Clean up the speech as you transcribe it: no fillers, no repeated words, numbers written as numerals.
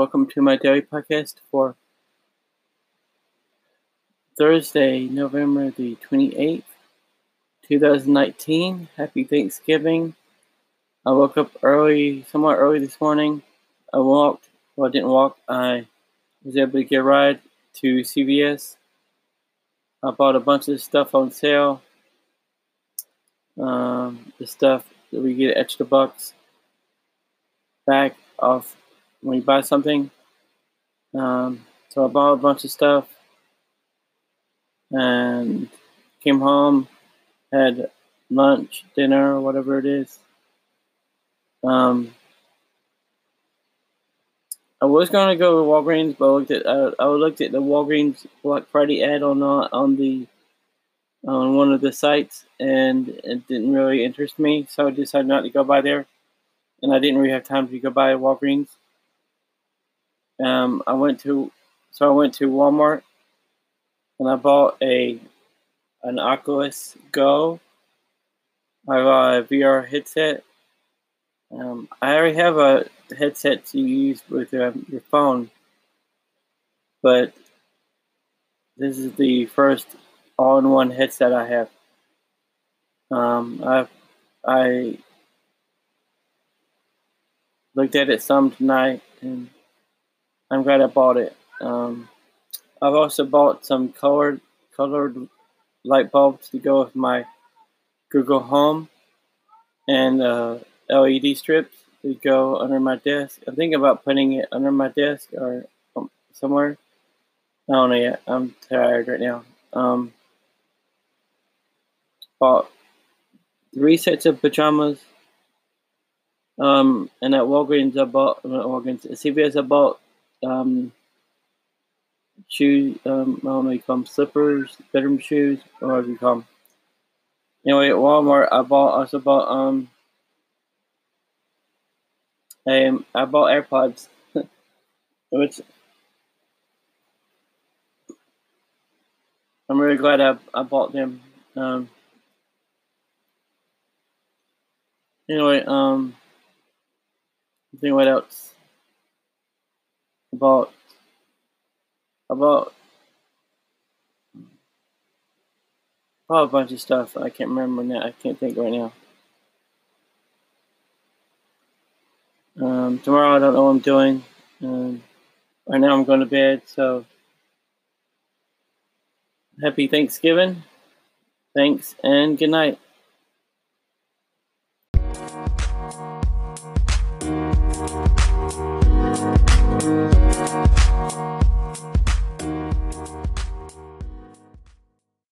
welcome to my daily podcast for Thursday, November the 28th, 2019. Happy Thanksgiving. I woke up early, somewhat early this morning. I didn't walk. I was able to get a ride to CVS. I bought a bunch of stuff on sale. The stuff that we get Extra Bucks back off when you buy something. So I bought a bunch of stuff and came home, had lunch, dinner, whatever it is. I was going to go to Walgreens, but I looked at the Walgreens Black Friday ad on one of the sites, and it didn't really interest me, so I decided not to go by there. And I didn't really have time to go by Walgreens. I went to Walmart, and I bought an Oculus Go. I bought a VR headset. I already have a headset to use with your phone, but this is the first all-in-one headset I have. I looked at it some tonight, and I'm glad I bought it. I've also bought some colored light bulbs to go with my Google Home, and LED strips to go under my desk. I'm thinking about putting it under my desk or somewhere. I don't know yet. I'm tired right now. Bought 3 sets of pajamas. And at CVS I bought shoes. I don't know what you call them, slippers, bedroom shoes, or whatever you call them. Anyway, at Walmart I also bought I bought AirPods, which I'm really glad I bought them. Anyway, I think what else? I bought a bunch of stuff. I can't remember now. I can't think right now. Tomorrow I don't know what I'm doing. Right now I'm going to bed, so happy Thanksgiving. Thanks and good night.